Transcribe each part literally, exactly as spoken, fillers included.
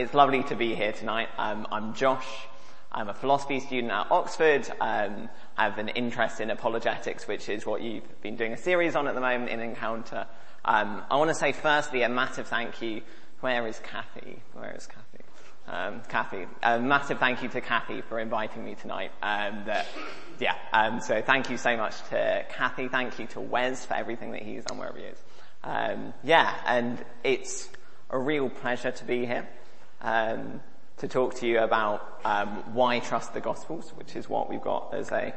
It's lovely to be here tonight. Um, I'm Josh. I'm a philosophy student at Oxford. Um, I have an interest in apologetics, which is what you've been doing a series on at the moment in Encounter. Um, I want to say firstly a massive thank you. Where is Kathy? Where is Kathy? Um, Kathy, a massive thank you to Kathy for inviting me tonight. Um, that, yeah, um, so thank you so much to Kathy. Thank you to Wes for everything that he's done wherever he is. Um, yeah, and it's a real pleasure to be here um, to talk to you about um, why trust the Gospels, which is what we've got as a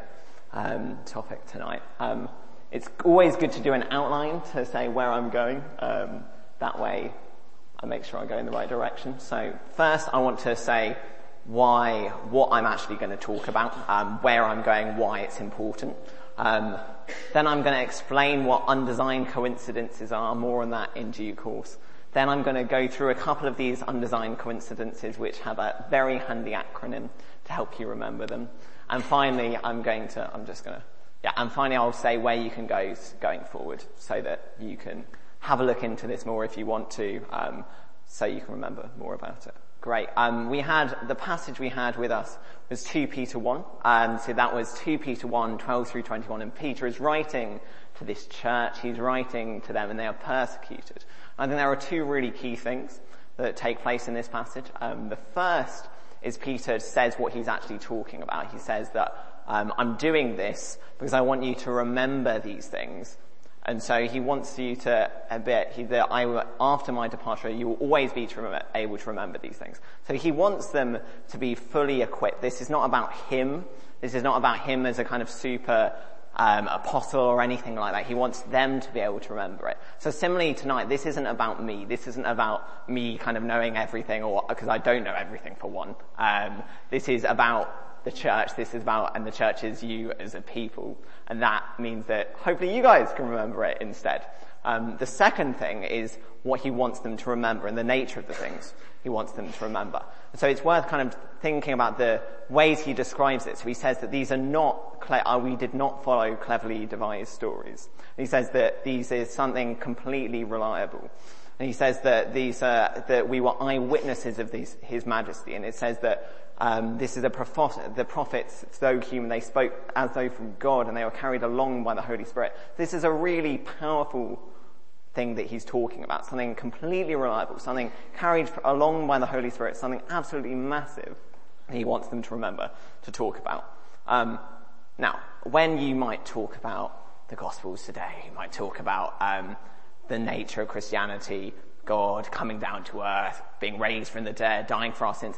um, topic tonight. Um, it's always good to do an outline to say where I'm going. Um, that way, and make sure I go in the right direction. So first I want to say why, what I'm actually going to talk about, um, where I'm going, why it's important. Um, then I'm going to explain what undesigned coincidences are, more on that in due course. Then I'm going to go through a couple of these undesigned coincidences which have a very handy acronym to help you remember them. And finally I'm going to, I'm just going to, yeah, and finally I'll say where you can go going forward so that you can have a look into this more if you want to, um, so you can remember more about it. Great. Um, we had, the passage we had with us was two Peter one. Um, so that was two Peter one, twelve through twenty-one. And Peter is writing to this church. He's writing to them and they are persecuted. I think there are two really key things that take place in this passage. Um, the first is Peter says what he's actually talking about. He says that, um, I'm doing this because I want you to remember these things. And so he wants you to a bit, he, that I, after my departure, you will always be to remember, able to remember these things. So he wants them to be fully equipped. This is not about him. This is not about him as a kind of super um, apostle or anything like that. He wants them to be able to remember it. So similarly tonight, this isn't about me. This isn't about me kind of knowing everything, or because I don't know everything for one. Um, this is about the church, this is about, and the church is you as a people. And that means that hopefully you guys can remember it instead. Um, the second thing is what he wants them to remember and the nature of the things he wants them to remember. So it's worth kind of thinking about the ways he describes it. So he says that these are not, cle- we did not follow cleverly devised stories. And he says that these is something completely reliable. And he says that these are, that we were eyewitnesses of these, his majesty. And it says that Um, this is a prophet, the prophets, though human, they spoke as though from God, and they were carried along by the Holy Spirit. This is a really powerful thing that he's talking about, something completely reliable, something carried along by the Holy Spirit, something absolutely massive that he wants them to remember to talk about. Um, now, when you might talk about the Gospels today, you might talk about um, the nature of Christianity, God coming down to earth, being raised from the dead, dying for our sins.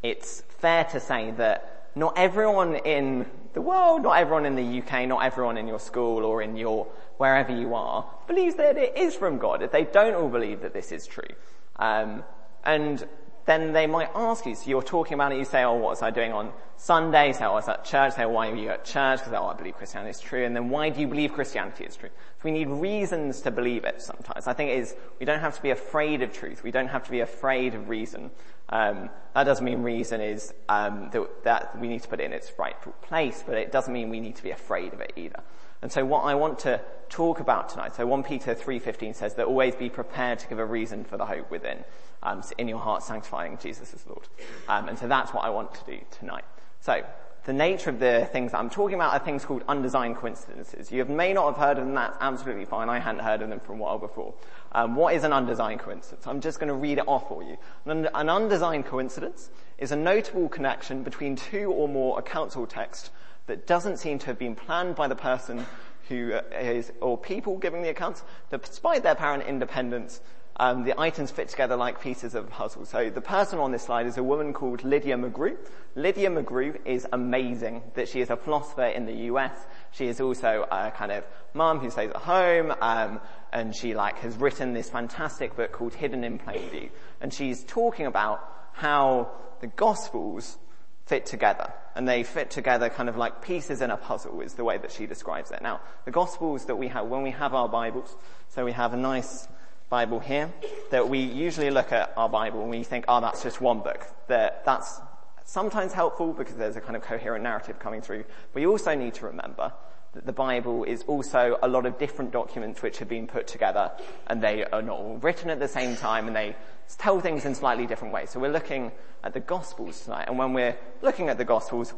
It's fair to say that not everyone in the world, not everyone in the U K, not everyone in your school or in your wherever you are believes that it is from God. They don't all believe that this is true. Um, and then they might ask you, so you're talking about it, you say, oh, what was I doing on Sunday? So I was at church. They say, why were you at church? Because, oh, I believe Christianity is true. And then why do you believe Christianity is true? So we need reasons to believe it sometimes. I think it is, we don't have to be afraid of truth. We don't have to be afraid of reason. Um, that doesn't mean reason is, um, that, that we need to put it in its rightful place, but it doesn't mean we need to be afraid of it either. And so what I want to talk about tonight, so First Peter three fifteen says that always be prepared to give a reason for the hope within, um, so in your heart sanctifying Jesus as Lord. Um, and so that's what I want to do tonight. So the nature of the things that I'm talking about are things called undesigned coincidences. You may not have heard of them, that's absolutely fine. I hadn't heard of them for a while before. Um, what is an undesigned coincidence? I'm just going to read it off for you. An, an undesigned coincidence is a notable connection between two or more accounts or texts that doesn't seem to have been planned by the person who is, or people giving the accounts, despite their apparent independence. Um, the items fit together like pieces of a puzzle. So the person on this slide is a woman called Lydia McGrew. Lydia McGrew is amazing, that she is a philosopher in the U S. She is also a kind of mum who stays at home, um, and she like has written this fantastic book called Hidden in Plain View. And she's talking about how the Gospels fit together, and they fit together kind of like pieces in a puzzle is the way that she describes it. Now, the Gospels that we have, when we have our Bibles, so we have a nice Bible here, that we usually look at our Bible and we think, oh, that's just one book. That that's sometimes helpful because there's a kind of coherent narrative coming through. We also need to remember that the Bible is also a lot of different documents which have been put together, and they are not all written at the same time, and they tell things in slightly different ways. So we're looking at the Gospels tonight, and when we're looking at the Gospels,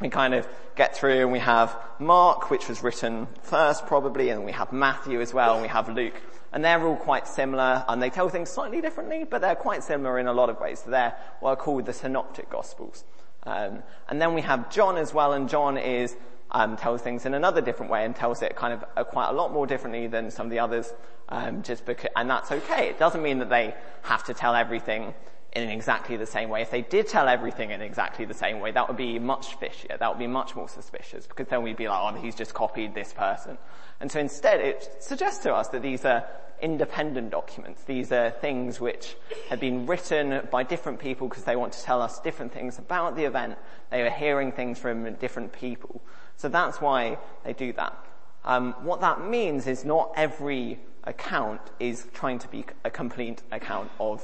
we kind of get through and we have Mark, which was written first probably, and we have Matthew as well, and we have Luke. And they're all quite similar, and they tell things slightly differently, but they're quite similar in a lot of ways. So they're what are called the Synoptic Gospels. Um, and then we have John as well, and John is um, tells things in another different way and tells it kind of a, quite a lot more differently than some of the others. Um, just because, and that's okay. It doesn't mean that they have to tell everything in exactly the same way. If they did tell everything in exactly the same way, that would be much fishier. That would be much more suspicious, because then we'd be like, oh, he's just copied this person. And so instead, it suggests to us that these are independent documents. These are things which have been written by different people because they want to tell us different things about the event. They are hearing things from different people. So that's why they do that. Um, what that means is not every account is trying to be a complete account of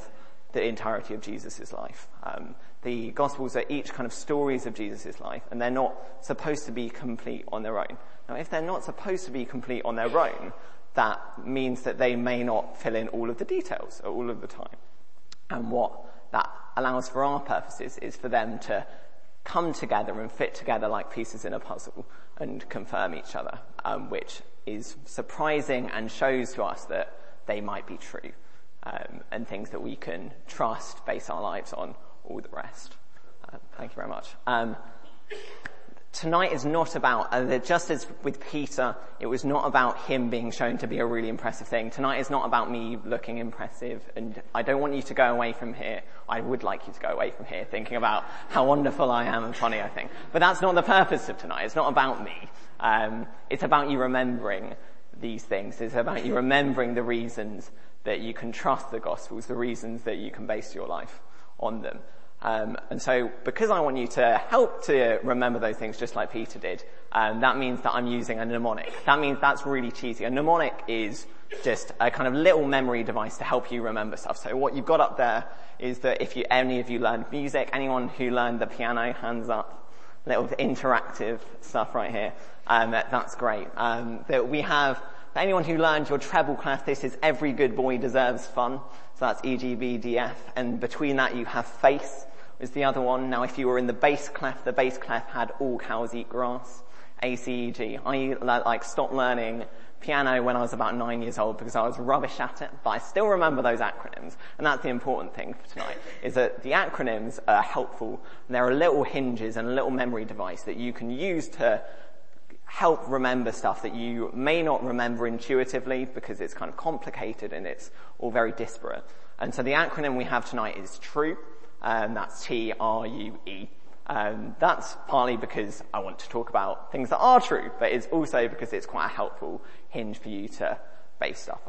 the entirety of Jesus' life. Um, the Gospels are each kind of stories of Jesus' life, and they're not supposed to be complete on their own. Now, if they're not supposed to be complete on their own, that means that they may not fill in all of the details all of the time. And what that allows for our purposes is for them to come together and fit together like pieces in a puzzle and confirm each other, um, which is surprising and shows to us that they might be true, um, and things that we can trust, base our lives on, all the rest. Uh, thank you very much. Um, Tonight is not about, uh, just as with Peter, it was not about him being shown to be a really impressive thing. Tonight is not about me looking impressive, and I don't want you to go away from here. I would like you to go away from here thinking about how wonderful I am and funny I think. But that's not the purpose of tonight. It's not about me. Um, it's about you remembering these things. It's about you remembering the reasons that you can trust the Gospels, the reasons that you can base your life on them. Um, and so because I want you to help to remember those things just like Peter did, um, that means that I'm using a mnemonic. That means that's really cheesy. A mnemonic is just a kind of little memory device to help you remember stuff. So what you've got up there is that if you, any of you learned music, anyone who learned the piano, hands up, little interactive stuff right here, um, that, that's great. Um, that we have, anyone who learned your treble clef, this is Every Good Boy Deserves Fun. So that's E G B D F. And between that you have face. Is the other one. Now, if you were in the bass clef, the bass clef had All Cows Eat Grass, A C E G. I, like, stopped learning piano when I was about nine years old because I was rubbish at it, but I still remember those acronyms, and that's the important thing for tonight, is that the acronyms are helpful, and there are little hinges and a little memory device that you can use to help remember stuff that you may not remember intuitively because it's kind of complicated and it's all very disparate. And so the acronym we have tonight is TRUE. Um, that's T R U E. Um, that's partly because I want to talk about things that are true, but it's also because it's quite a helpful hinge for you to base stuff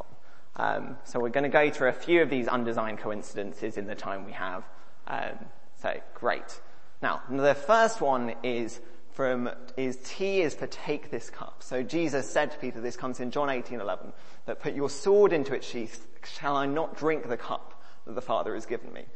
on. Um, so we're going to go through a few of these undesigned coincidences in the time we have. Um, so great. Now, the first one is from is T is for take this cup. So Jesus said to Peter, this comes in John eighteen eleven, that put your sword into its sheath. Shall I not drink the cup that the Father has given me?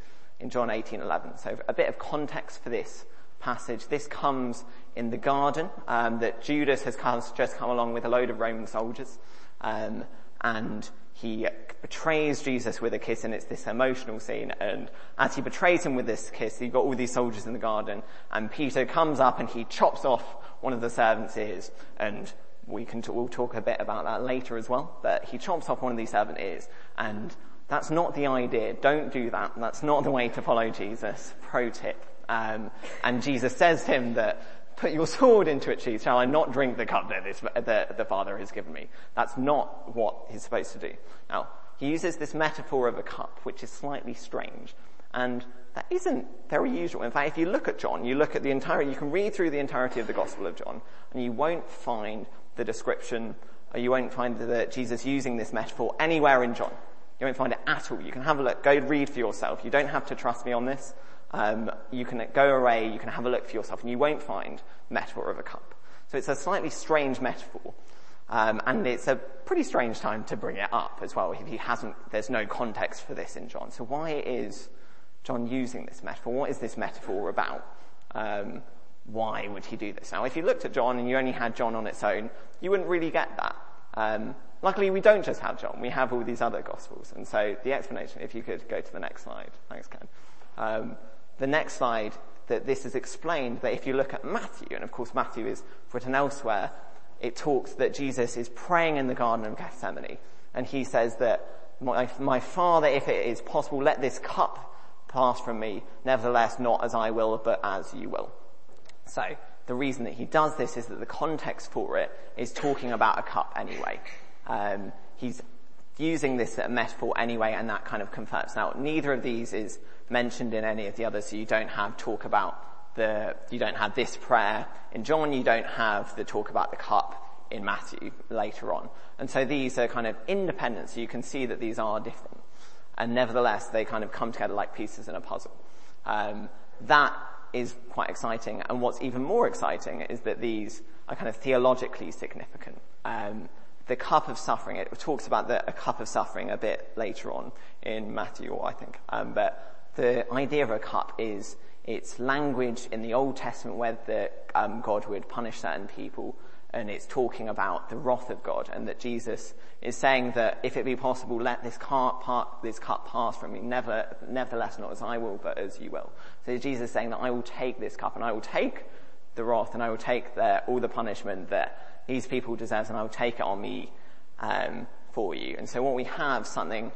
In John eighteen eleven. So a bit of context for this passage. This comes in the garden, um, that Judas has come, just come along with a load of Roman soldiers, um, and he betrays Jesus with a kiss, and it's this emotional scene. And as he betrays him with this kiss, you've got all these soldiers in the garden, and Peter comes up and he chops off one of the servants' ears, and we can t- we'll talk a bit about that later as well. But he chops off one of these servant ears, and that's not the idea. Don't do that. That's not the way to follow Jesus. Pro tip. Um, and Jesus says to him that, put your sword into its sheath. Shall I not drink the cup that, is, that the Father has given me? That's not what he's supposed to do. Now, he uses this metaphor of a cup, which is slightly strange. And that isn't very usual. In fact, if you look at John, you look at the entire, you can read through the entirety of the Gospel of John, and you won't find the description, or you won't find the, Jesus using this metaphor anywhere in John. You won't find it at all. You can have a look. Go read for yourself. You don't have to trust me on this. Um, you can go away. You can have a look for yourself, and you won't find metaphor of a cup. So it's a slightly strange metaphor, um, and it's a pretty strange time to bring it up as well. If he hasn't, there's no context for this in John. So why is John using this metaphor? What is this metaphor about? Um, why would he do this? Now, if you looked at John and you only had John on its own, you wouldn't really get that. Um, luckily, we don't just have John. We have all these other Gospels. And so the explanation, if you could go to the next slide. Thanks, Ken. Um, the next slide, that this is explained that if you look at Matthew, and of course Matthew is written elsewhere, it talks that Jesus is praying in the Garden of Gethsemane. And he says that, my, my Father, if it is possible, let this cup pass from me. Nevertheless, not as I will, but as you will. So the reason that he does this is that the context for it is talking about a cup anyway. Um, he's using this as a metaphor anyway, and that kind of confirms. Now, neither of these is mentioned in any of the others, so you don't have talk about the, you don't have this prayer in John, you don't have the talk about the cup in Matthew later on. And so these are kind of independent, so you can see that these are different. And nevertheless, they kind of come together like pieces in a puzzle. Um, that is quite exciting, and what's even more exciting is that these are kind of theologically significant. Um, the cup of suffering, it talks about the a cup of suffering a bit later on in Matthew, or I think, um, but the idea of a cup is its language in the Old Testament where the, um, God would punish certain people, and it's talking about the wrath of God, and that Jesus is saying that if it be possible, let this cup, part, this cup pass from me, never, nevertheless not as I will, but as you will. So Jesus is saying that I will take this cup, and I will take the wrath, and I will take the, all the punishment that these people deserve, and I will take it on me um, for you. And so what we have, something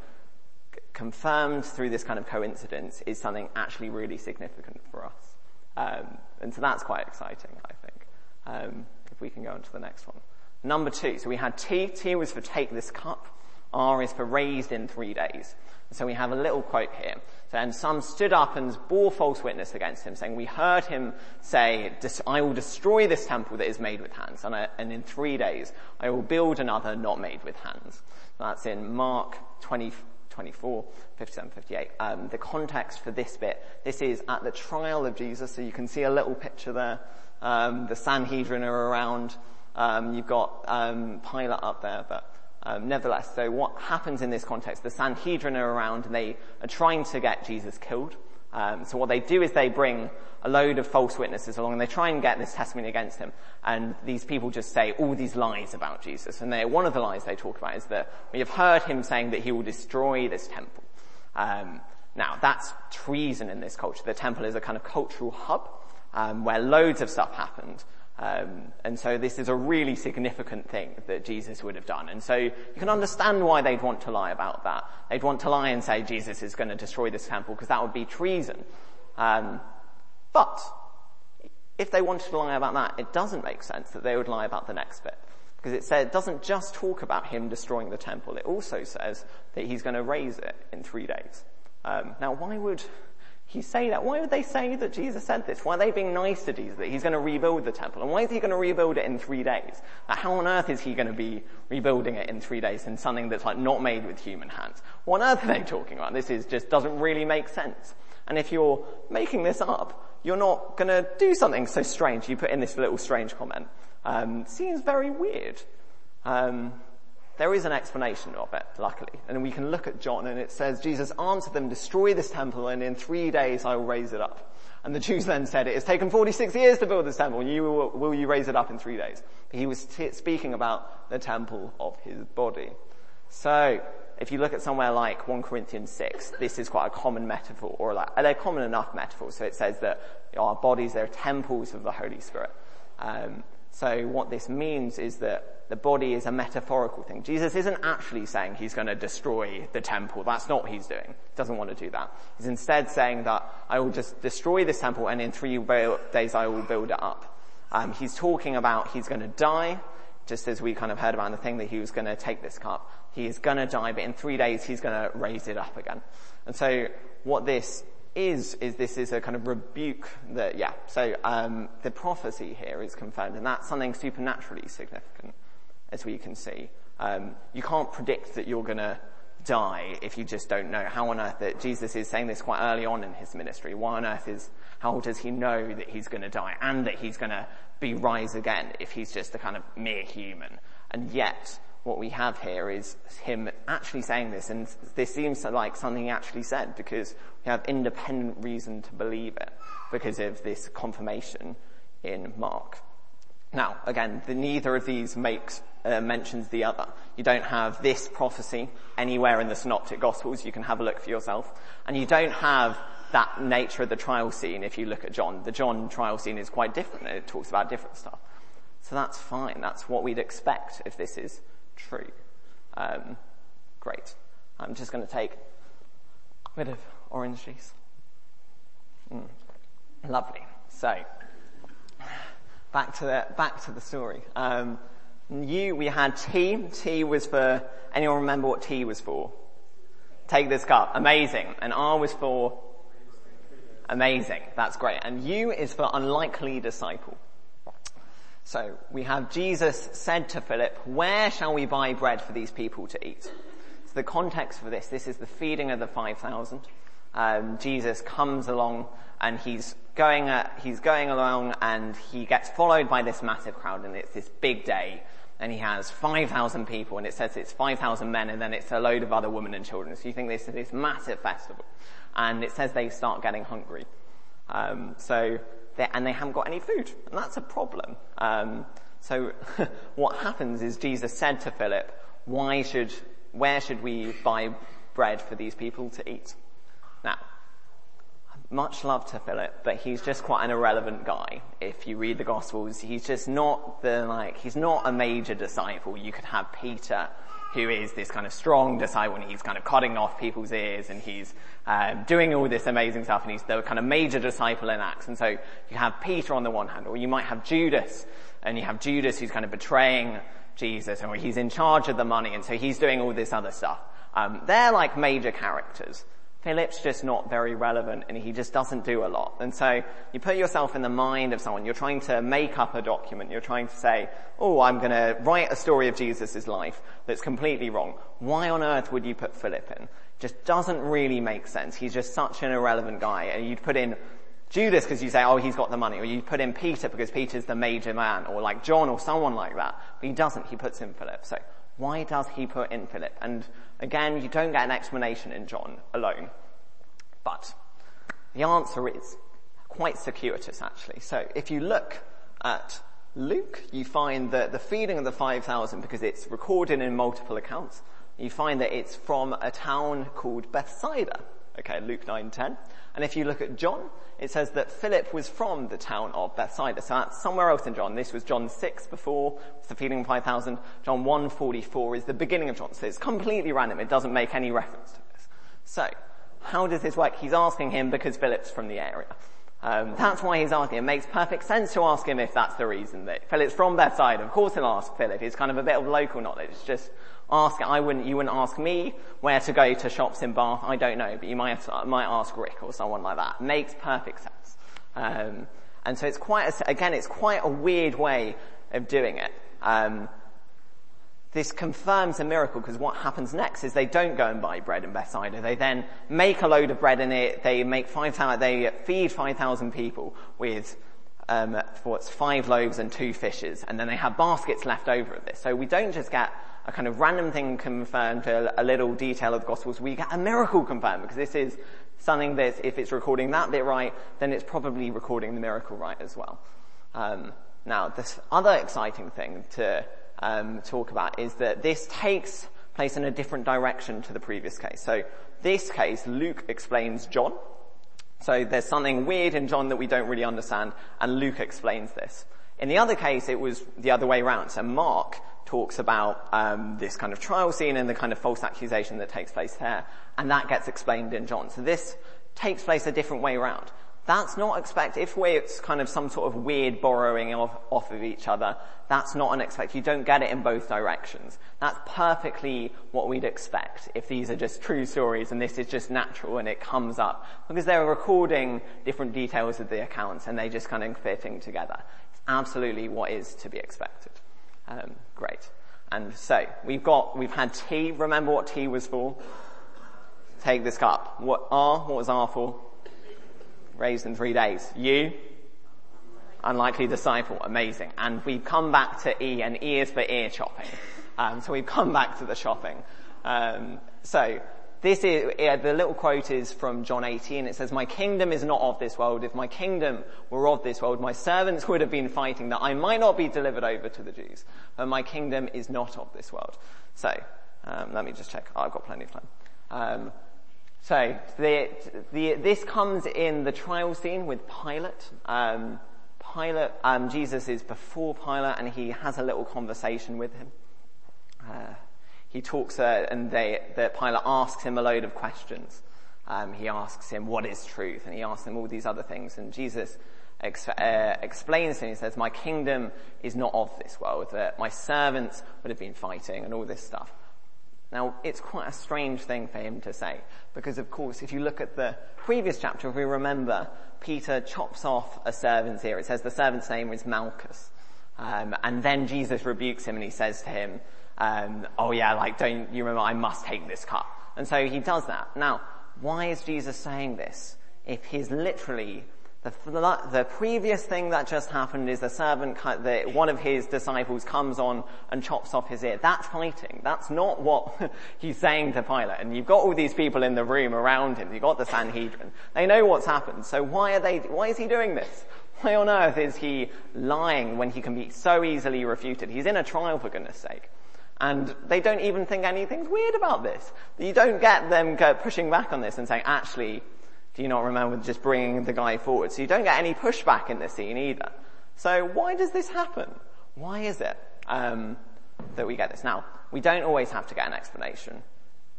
confirmed through this kind of coincidence, is something actually really significant for us. Um, and so that's quite exciting, I think. Um, if we can go on to the next one. Number two, so we had T. T was for take this cup. R is for raised in three days. And so we have a little quote here. So, and some stood up and bore false witness against him, saying, we heard him say, I will destroy this temple that is made with hands, and, I, and in three days I will build another not made with hands. That's in Mark twenty, twenty-four, fifty-seven, fifty-eight. Um, the context for this bit, this is at the trial of Jesus, so you can see a little picture there. Um, the Sanhedrin are around. Um, you've got um, Pilate up there, but um, nevertheless, so what happens in this context, the Sanhedrin are around and they are trying to get Jesus killed. Um, so what they do is they bring a load of false witnesses along, and they try and get this testimony against him. And these people just say all these lies about Jesus. And they, one of the lies they talk about is that we have heard him saying that he will destroy this temple. Um, now, that's treason in this culture. The temple is a kind of cultural hub um, where loads of stuff happened. Um, and so this is a really significant thing that Jesus would have done. And so you can understand why they'd want to lie about that. They'd want to lie and say Jesus is going to destroy this temple, because that would be treason. Um, but if they wanted to lie about that, it doesn't make sense that they would lie about the next bit, because it said, it doesn't just talk about him destroying the temple. It also says that he's going to raise it in three days. Um, now, why would... He say that? Why would they say that Jesus said this? Why are they being nice to Jesus, that he's going to rebuild the temple? And why is he going to rebuild it in three days? Like, how on earth is he going to be rebuilding it in three days in something that's like not made with human hands? What on earth are they talking about? This is just doesn't really make sense. And if you're making this up, you're not going to do something so strange. You put in this little strange comment. Um, seems very weird. Um, There is an explanation of it, luckily. And we can look at John, and it says, Jesus answered them, destroy this temple, and in three days I will raise it up. And the Jews then said, it has taken forty-six years to build this temple, and you will, will you raise it up in three days? He was t- speaking about the temple of his body. So, if you look at somewhere like First Corinthians six, this is quite a common metaphor, or like, they're common enough metaphors. So it says that our bodies, they're temples of the Holy Spirit. Um, So what this means is that the body is a metaphorical thing. Jesus isn't actually saying he's going to destroy the temple. That's not what he's doing. He doesn't want to do that. He's instead saying that I will just destroy this temple, and in three days I will build it up. Um, he's talking about he's going to die, just as we kind of heard about the thing that he was going to take this cup. He is going to die, but in three days he's going to raise it up again. And so what this is, is this is a kind of rebuke that, yeah, so um, the prophecy here is confirmed, and that's something supernaturally significant, as we can see. Um, you can't predict that you're going to die if you just don't know. How on earth that Jesus is saying this quite early on in his ministry? Why on earth is, how does he know that he's going to die and that he's going to be rise again if he's just a kind of mere human? And yet, what we have here is him actually saying this, and this seems like something he actually said, because we have independent reason to believe it because of this confirmation in Mark. Now, again, the, neither of these makes uh, mentions the other. You don't have this prophecy anywhere in the Synoptic Gospels. You can have a look for yourself. And you don't have that nature of the trial scene if you look at John. The John trial scene is quite different, and it talks about different stuff. So that's fine. That's what we'd expect if this is true. Um, great. I'm just going to take a bit of orange juice. Mm, lovely. So, back to the back to the story. Um, you, we had tea. Tea was for, anyone remember what tea was for? Take this cup. Amazing. And R was for? Amazing. That's great. And U is for unlikely disciple. So we have Jesus said to Philip, where shall we buy bread for these people to eat? So the context for this, this is the feeding of the five thousand. Um, Jesus comes along and he's going, uh, he's going along and he gets followed by this massive crowd, and it's this big day, and he has five thousand people, and it says it's five thousand men, and then it's a load of other women and children. So you think this is this massive festival, and it says they start getting hungry. Um, so and they haven't got any food, and that's a problem. Um, so what happens is Jesus said to Philip, "Why should, where should we buy bread for these people to eat?" Now, much love to Philip, but he's just quite an irrelevant guy. If you read the Gospels, he's just not the like he's not a major disciple. You could have Peter, who is this kind of strong disciple, and he's kind of cutting off people's ears, and he's um, doing all this amazing stuff, and he's the kind of major disciple in Acts. And so you have Peter on the one hand, or you might have Judas, and you have Judas who's kind of betraying Jesus, and he's in charge of the money, and so he's doing all this other stuff. Um, they're like major characters. Philip's just not very relevant, and he just doesn't do a lot. And so you put yourself in the mind of someone. You're trying to make up a document. You're trying to say, oh, I'm going to write a story of Jesus' life that's completely wrong. Why on earth would you put Philip in? Just doesn't really make sense. He's just such an irrelevant guy. And you'd put in Judas because you say, oh, he's got the money. Or you'd put in Peter because Peter's the major man, or like John or someone like that. But he doesn't. He puts in Philip. So why does he put in Philip? And again, you don't get an explanation in John alone. But the answer is quite circuitous, actually. So if you look at Luke, you find that the feeding of the five thousand, because it's recorded in multiple accounts, you find that it's from a town called Bethsaida. Okay, Luke nine ten. And if you look at John, it says that Philip was from the town of Bethsaida. So that's somewhere else in John. This was John six before, it's the feeding of five thousand. John one forty-four is the beginning of John. So it's completely random. It doesn't make any reference to this. So how does this work? He's asking him because Philip's from the area. Um, that's why he's asking. It makes perfect sense to ask him if that's the reason that Philip's from Bethsaida. Of course he'll ask Philip. It's kind of a bit of local knowledge. It's just ask, I wouldn't, you wouldn't ask me where to go to shops in Bath. I don't know, but you might, might ask Rick or someone like that. Makes perfect sense. Um, and so it's quite, a, again, it's quite a weird way of doing it. Um, This confirms a miracle, because what happens next is they don't go and buy bread in Bethsaida. They then make a load of bread in it. They make five thousand. They feed five thousand people with um, what's five loaves and two fishes, and then they have baskets left over of this. So we don't just get a kind of random thing confirmed, a, a little detail of the Gospels. We get a miracle confirmed, because this is something that, if it's recording that bit right, then it's probably recording the miracle right as well. Um, now, this other exciting thing to Um, talk about is that this takes place in a different direction to the previous case. So this case, Luke explains John. So there's something weird in John that we don't really understand, and Luke explains this. In the other case, it was the other way around. So Mark talks about um, this kind of trial scene and the kind of false accusation that takes place there, and that gets explained in John. So this takes place a different way around. That's not expected. If it's kind of some sort of weird borrowing off, off of each other, that's not unexpected. You don't get it in both directions. That's perfectly what we'd expect if these are just true stories and this is just natural and it comes up, because they're recording different details of the accounts and they just kind of fitting together. It's absolutely what is to be expected. Um, great. And so we've got, we've had tea. Remember what tea was for? Take this cup. What R? What was R for? Raised in three days. You? Unlikely disciple. Amazing. And we've come back to E, and E is for ear chopping. Um, so we've come back to the shopping. Um, so This is, yeah, the little quote is from John eighteen. It says, "My kingdom is not of this world. If my kingdom were of this world, my servants would have been fighting that I might not be delivered over to the Jews. But my kingdom is not of this world." So, um, let me just check. Oh, I've got plenty of time. Um, so, the, the, this comes in the trial scene with Pilate. Um, Pilate, um, Jesus is before Pilate, and he has a little conversation with him. Uh, He talks, uh, and they, the Pilate asks him a load of questions. Um, he asks him, what is truth? And he asks him all these other things. And Jesus ex- uh, explains to him, he says, my kingdom is not of this world, that my servants would have been fighting and all this stuff. Now, it's quite a strange thing for him to say, because, of course, if you look at the previous chapter, if we remember, Peter chops off a servant's ear. It says the servant's name was Malchus. Um, and then Jesus rebukes him and he says to him, Um, oh yeah, like, don't you remember, I must take this cup. And so he does that. Now, why is Jesus saying this? If he's literally, the the previous thing that just happened is the servant, the, one of his disciples comes on and chops off his ear. That's fighting. That's not what he's saying to Pilate. And you've got all these people in the room around him. You've got the Sanhedrin. They know what's happened. So why are they, why is he doing this? Why on earth is he lying when he can be so easily refuted? He's in a trial, for goodness sake. And they don't even think anything's weird about this. You don't get them go pushing back on this and saying, actually, do you not remember just bringing the guy forward? So you don't get any pushback in this scene either. So why does this happen? Why is it um, that we get this? Now, we don't always have to get an explanation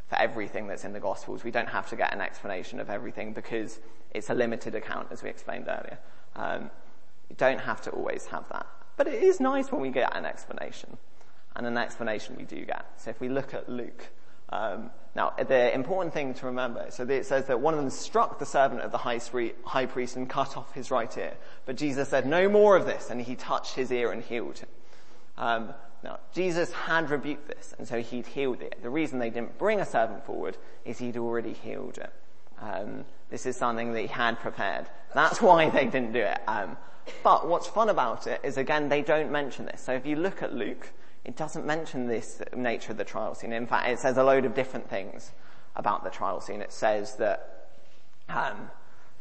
for everything that's in the Gospels. We don't have to get an explanation of everything because it's a limited account, as we explained earlier. Um, you don't have to always have that. But it is nice when we get an explanation. And an explanation we do get. So if we look at Luke, um, now the important thing to remember, so it says that one of them struck the servant of the high, street, high priest and cut off his right ear. But Jesus said, no more of this, and he touched his ear and healed him. Um, now, Jesus had rebuked this, and so he'd healed it. The reason they didn't bring a servant forward is he'd already healed it. Um, this is something that he had prepared. That's why they didn't do it. Um, but what's fun about it is, again, they don't mention this. So if you look at Luke, it doesn't mention this nature of the trial scene. In fact, it says a load of different things about the trial scene. It says that um,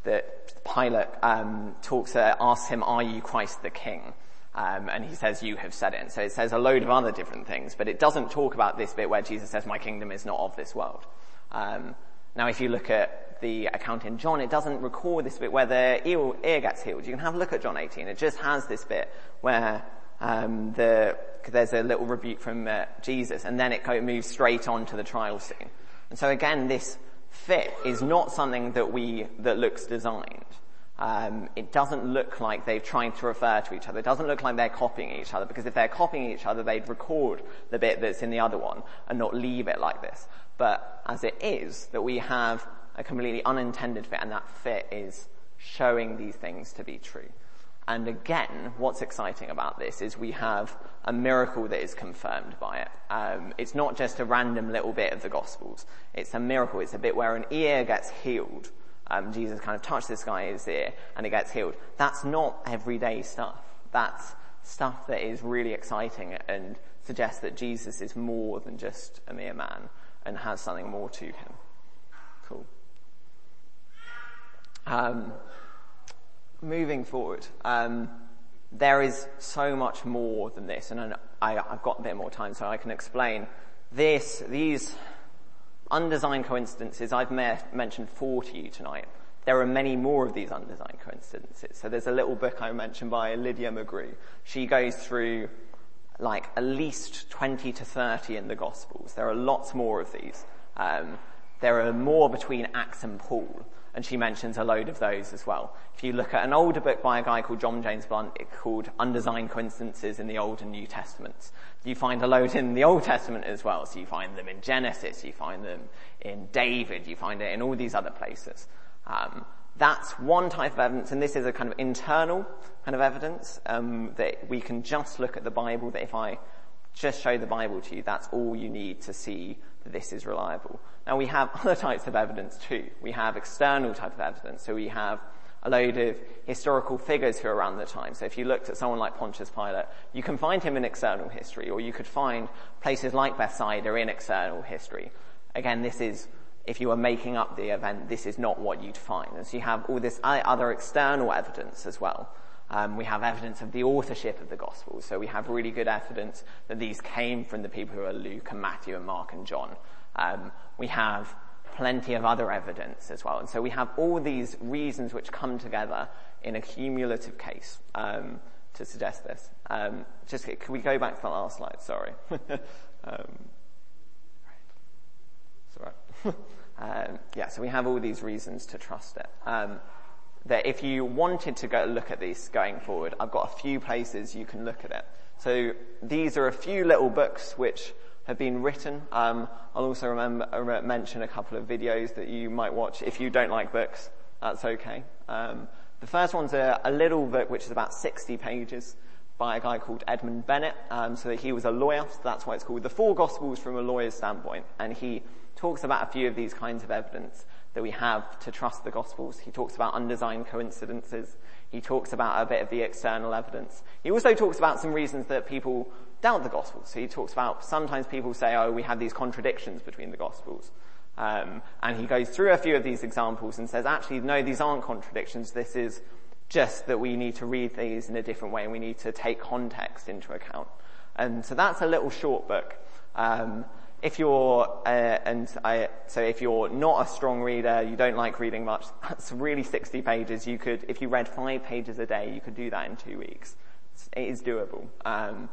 that Pilate um, talks, uh, asks him, "Are you Christ the King?" Um, and he says, "You have said it." And so it says a load of other different things, but it doesn't talk about this bit where Jesus says, "My kingdom is not of this world." Um, now, if you look at the account in John, it doesn't record this bit where the ear, ear gets healed. You can have a look at John eighteen. It just has this bit where um, the there's a little rebuke from uh, Jesus, and then it moves straight on to the trial scene. And so again, this fit is not something that we, that looks designed. Um, it doesn't look like they've tried to refer to each other. It doesn't look like they're copying each other, because if they're copying each other, they'd record the bit that's in the other one and not leave it like this. But as it is, that we have a completely unintended fit, and that fit is showing these things to be true. And again, what's exciting about this is we have a miracle that is confirmed by it. Um, it's not just a random little bit of the Gospels. It's a miracle. It's a bit where an ear gets healed. Um, Jesus kind of touched this guy's ear and it gets healed. That's not everyday stuff. That's stuff that is really exciting and suggests that Jesus is more than just a mere man and has something more to him. Cool. Um... Moving forward, um, there is so much more than this, and I, I've got a bit more time, so I can explain this. These undesigned coincidences, I've ma- mentioned four to you tonight. There are many more of these undesigned coincidences. So there's a little book I mentioned by Lydia McGrew. She goes through like at least twenty to thirty in the Gospels. There are lots more of these. Um, there are more between Acts and Paul. And she mentions a load of those as well. If you look at an older book by a guy called John James Blunt, it's called Undesigned Coincidences in the Old and New Testaments. You find a load in the Old Testament as well. So you find them in Genesis, you find them in David, you find it in all these other places. Um, that's one type of evidence, and this is a kind of internal kind of evidence um, that we can just look at the Bible, that if I just show the Bible to you, that's all you need to see that this is reliable. Now, we have other types of evidence too. We have external type of evidence. So we have a load of historical figures who are around the time. So if you looked at someone like Pontius Pilate, you can find him in external history, or you could find places like Bethsaida in external history. Again, this is if you were making up the event, this is not what you'd find. And so you have all this other external evidence as well. Um, we have evidence of the authorship of the Gospels. So we have really good evidence that these came from the people who are Luke and Matthew and Mark and John. Um, we have plenty of other evidence as well. And so we have all these reasons which come together in a cumulative case um, to suggest this. Um, just, can we go back to the last slide? Sorry. um, right. It's all right. um, yeah, so we have all these reasons to trust it. Um, that if you wanted to go look at this going forward, I've got a few places you can look at it. So these are a few little books which have been written. Um, I'll also remember, mention a couple of videos that you might watch. If you don't like books, that's okay. Um, the first one's a, a little book which is about sixty pages by a guy called Edmund Bennett. Um, so that he was a lawyer, so that's why it's called The Four Gospels from a Lawyer's Standpoint. And he talks about a few of these kinds of evidence that we have to trust the Gospels. He talks about undesigned coincidences. He talks about a bit of the external evidence. He also talks about some reasons that people doubt the Gospels. So he talks about sometimes people say, oh, we have these contradictions between the Gospels. Um, and he goes through a few of these examples and says, actually, no, these aren't contradictions. This is just that we need to read these in a different way and we need to take context into account. And so that's a little short book. Um, If you're, uh, and I, so if you're not a strong reader, you don't like reading much, that's really sixty pages. You could, if you read five pages a day, you could do that in two weeks. It's, it is doable. Um,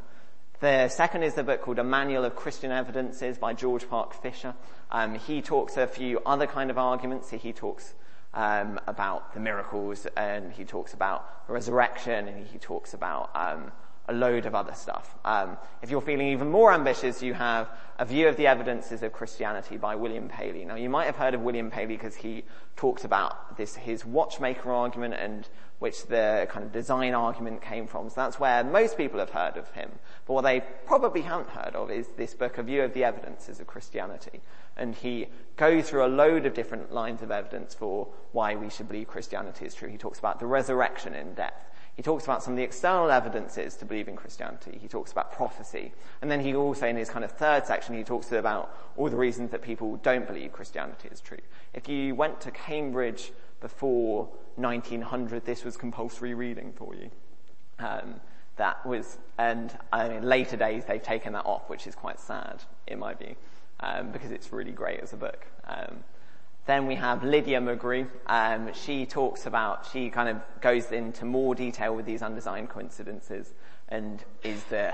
the second is a book called A Manual of Christian Evidences by George Park Fisher. Um, he talks a few other kind of arguments. He talks um, about the miracles, and he talks about the resurrection, and he talks about um a load of other stuff. Um, if you're feeling even more ambitious, you have A View of the Evidences of Christianity by William Paley. Now, you might have heard of William Paley because he talks about this, his watchmaker argument, and which the kind of design argument came from. So that's where most people have heard of him. But what they probably haven't heard of is this book, A View of the Evidences of Christianity. And he goes through a load of different lines of evidence for why we should believe Christianity is true. He talks about the resurrection in depth. He talks about some of the external evidences to believe in Christianity. He talks about prophecy. And then he also, in his kind of third section, he talks about all the reasons that people don't believe Christianity is true. If you went to Cambridge before nineteen hundred, this was compulsory reading for you. Um, that was, and I mean, later days they've taken that off, which is quite sad, in my view, um, because it's really great as a book. Um, Then we have Lydia McGrew. Um, she talks about, she kind of goes into more detail with these undesigned coincidences and is the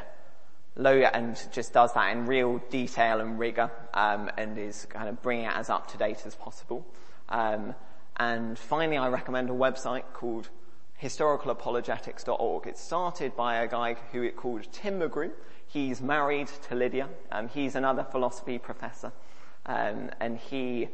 low, and just does that in real detail and rigor, um, and is kind of bringing it as up to date as possible. Um, and finally, I recommend a website called historical apologetics dot org. It's started by a guy who it called Tim McGrew. He's married to Lydia. Um, he's another philosophy professor. Um, and he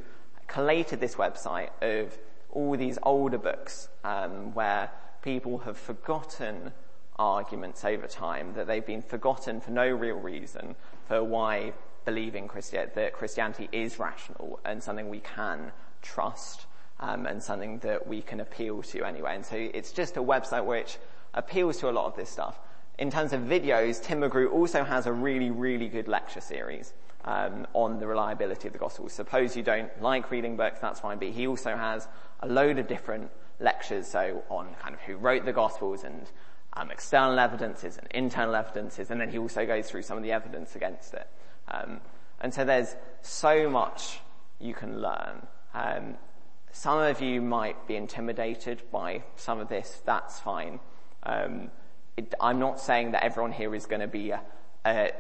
collated this website of all these older books um, where people have forgotten arguments over time, that they've been forgotten for no real reason for why believing Christi- that Christianity is rational and something we can trust um, and something that we can appeal to anyway. And so it's just a website which appeals to a lot of this stuff. In terms of videos, Tim McGrew also has a really, really good lecture series Um, on the reliability of the Gospels. Suppose you don't like reading books, that's fine, but he also has a load of different lectures, so on kind of who wrote the Gospels and um, external evidences and internal evidences, and then he also goes through some of the evidence against it. Um, and so there's so much you can learn. Um, some of you might be intimidated by some of this, that's fine. Um, it, I'm not saying that everyone here is going to be a, a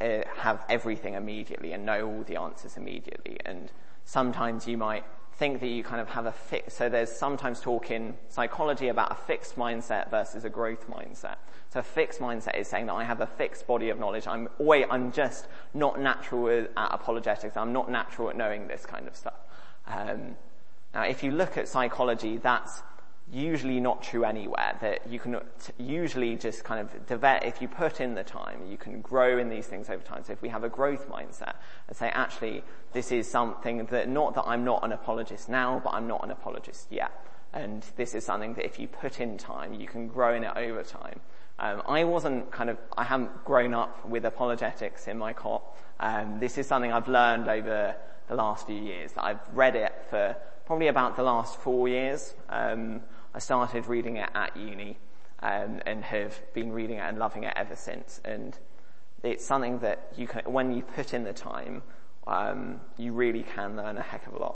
Uh, have everything immediately and know all the answers immediately, and sometimes you might think that you kind of have a fixed, so there's sometimes talk in psychology about a fixed mindset versus a growth mindset. So a fixed mindset is saying that I have a fixed body of knowledge, I'm wait, I'm just not natural at apologetics, I'm not natural at knowing this kind of stuff. Um, now if you look at psychology, that's usually not true anywhere, that you can usually just kind of develop, if you put in the time, you can grow in these things over time. So if we have a growth mindset and say, actually, this is something that, not that I'm not an apologist now, but I'm not an apologist yet. And this is something that if you put in time, you can grow in it over time. Um, I wasn't kind of, I haven't grown up with apologetics in my cot. Um, this is something I've learned over the last few years. I've read it for probably about the last four years. Um, I started reading it at uni, um, and have been reading it and loving it ever since. And it's something that you can, when you put in the time, um, you really can learn a heck of a lot.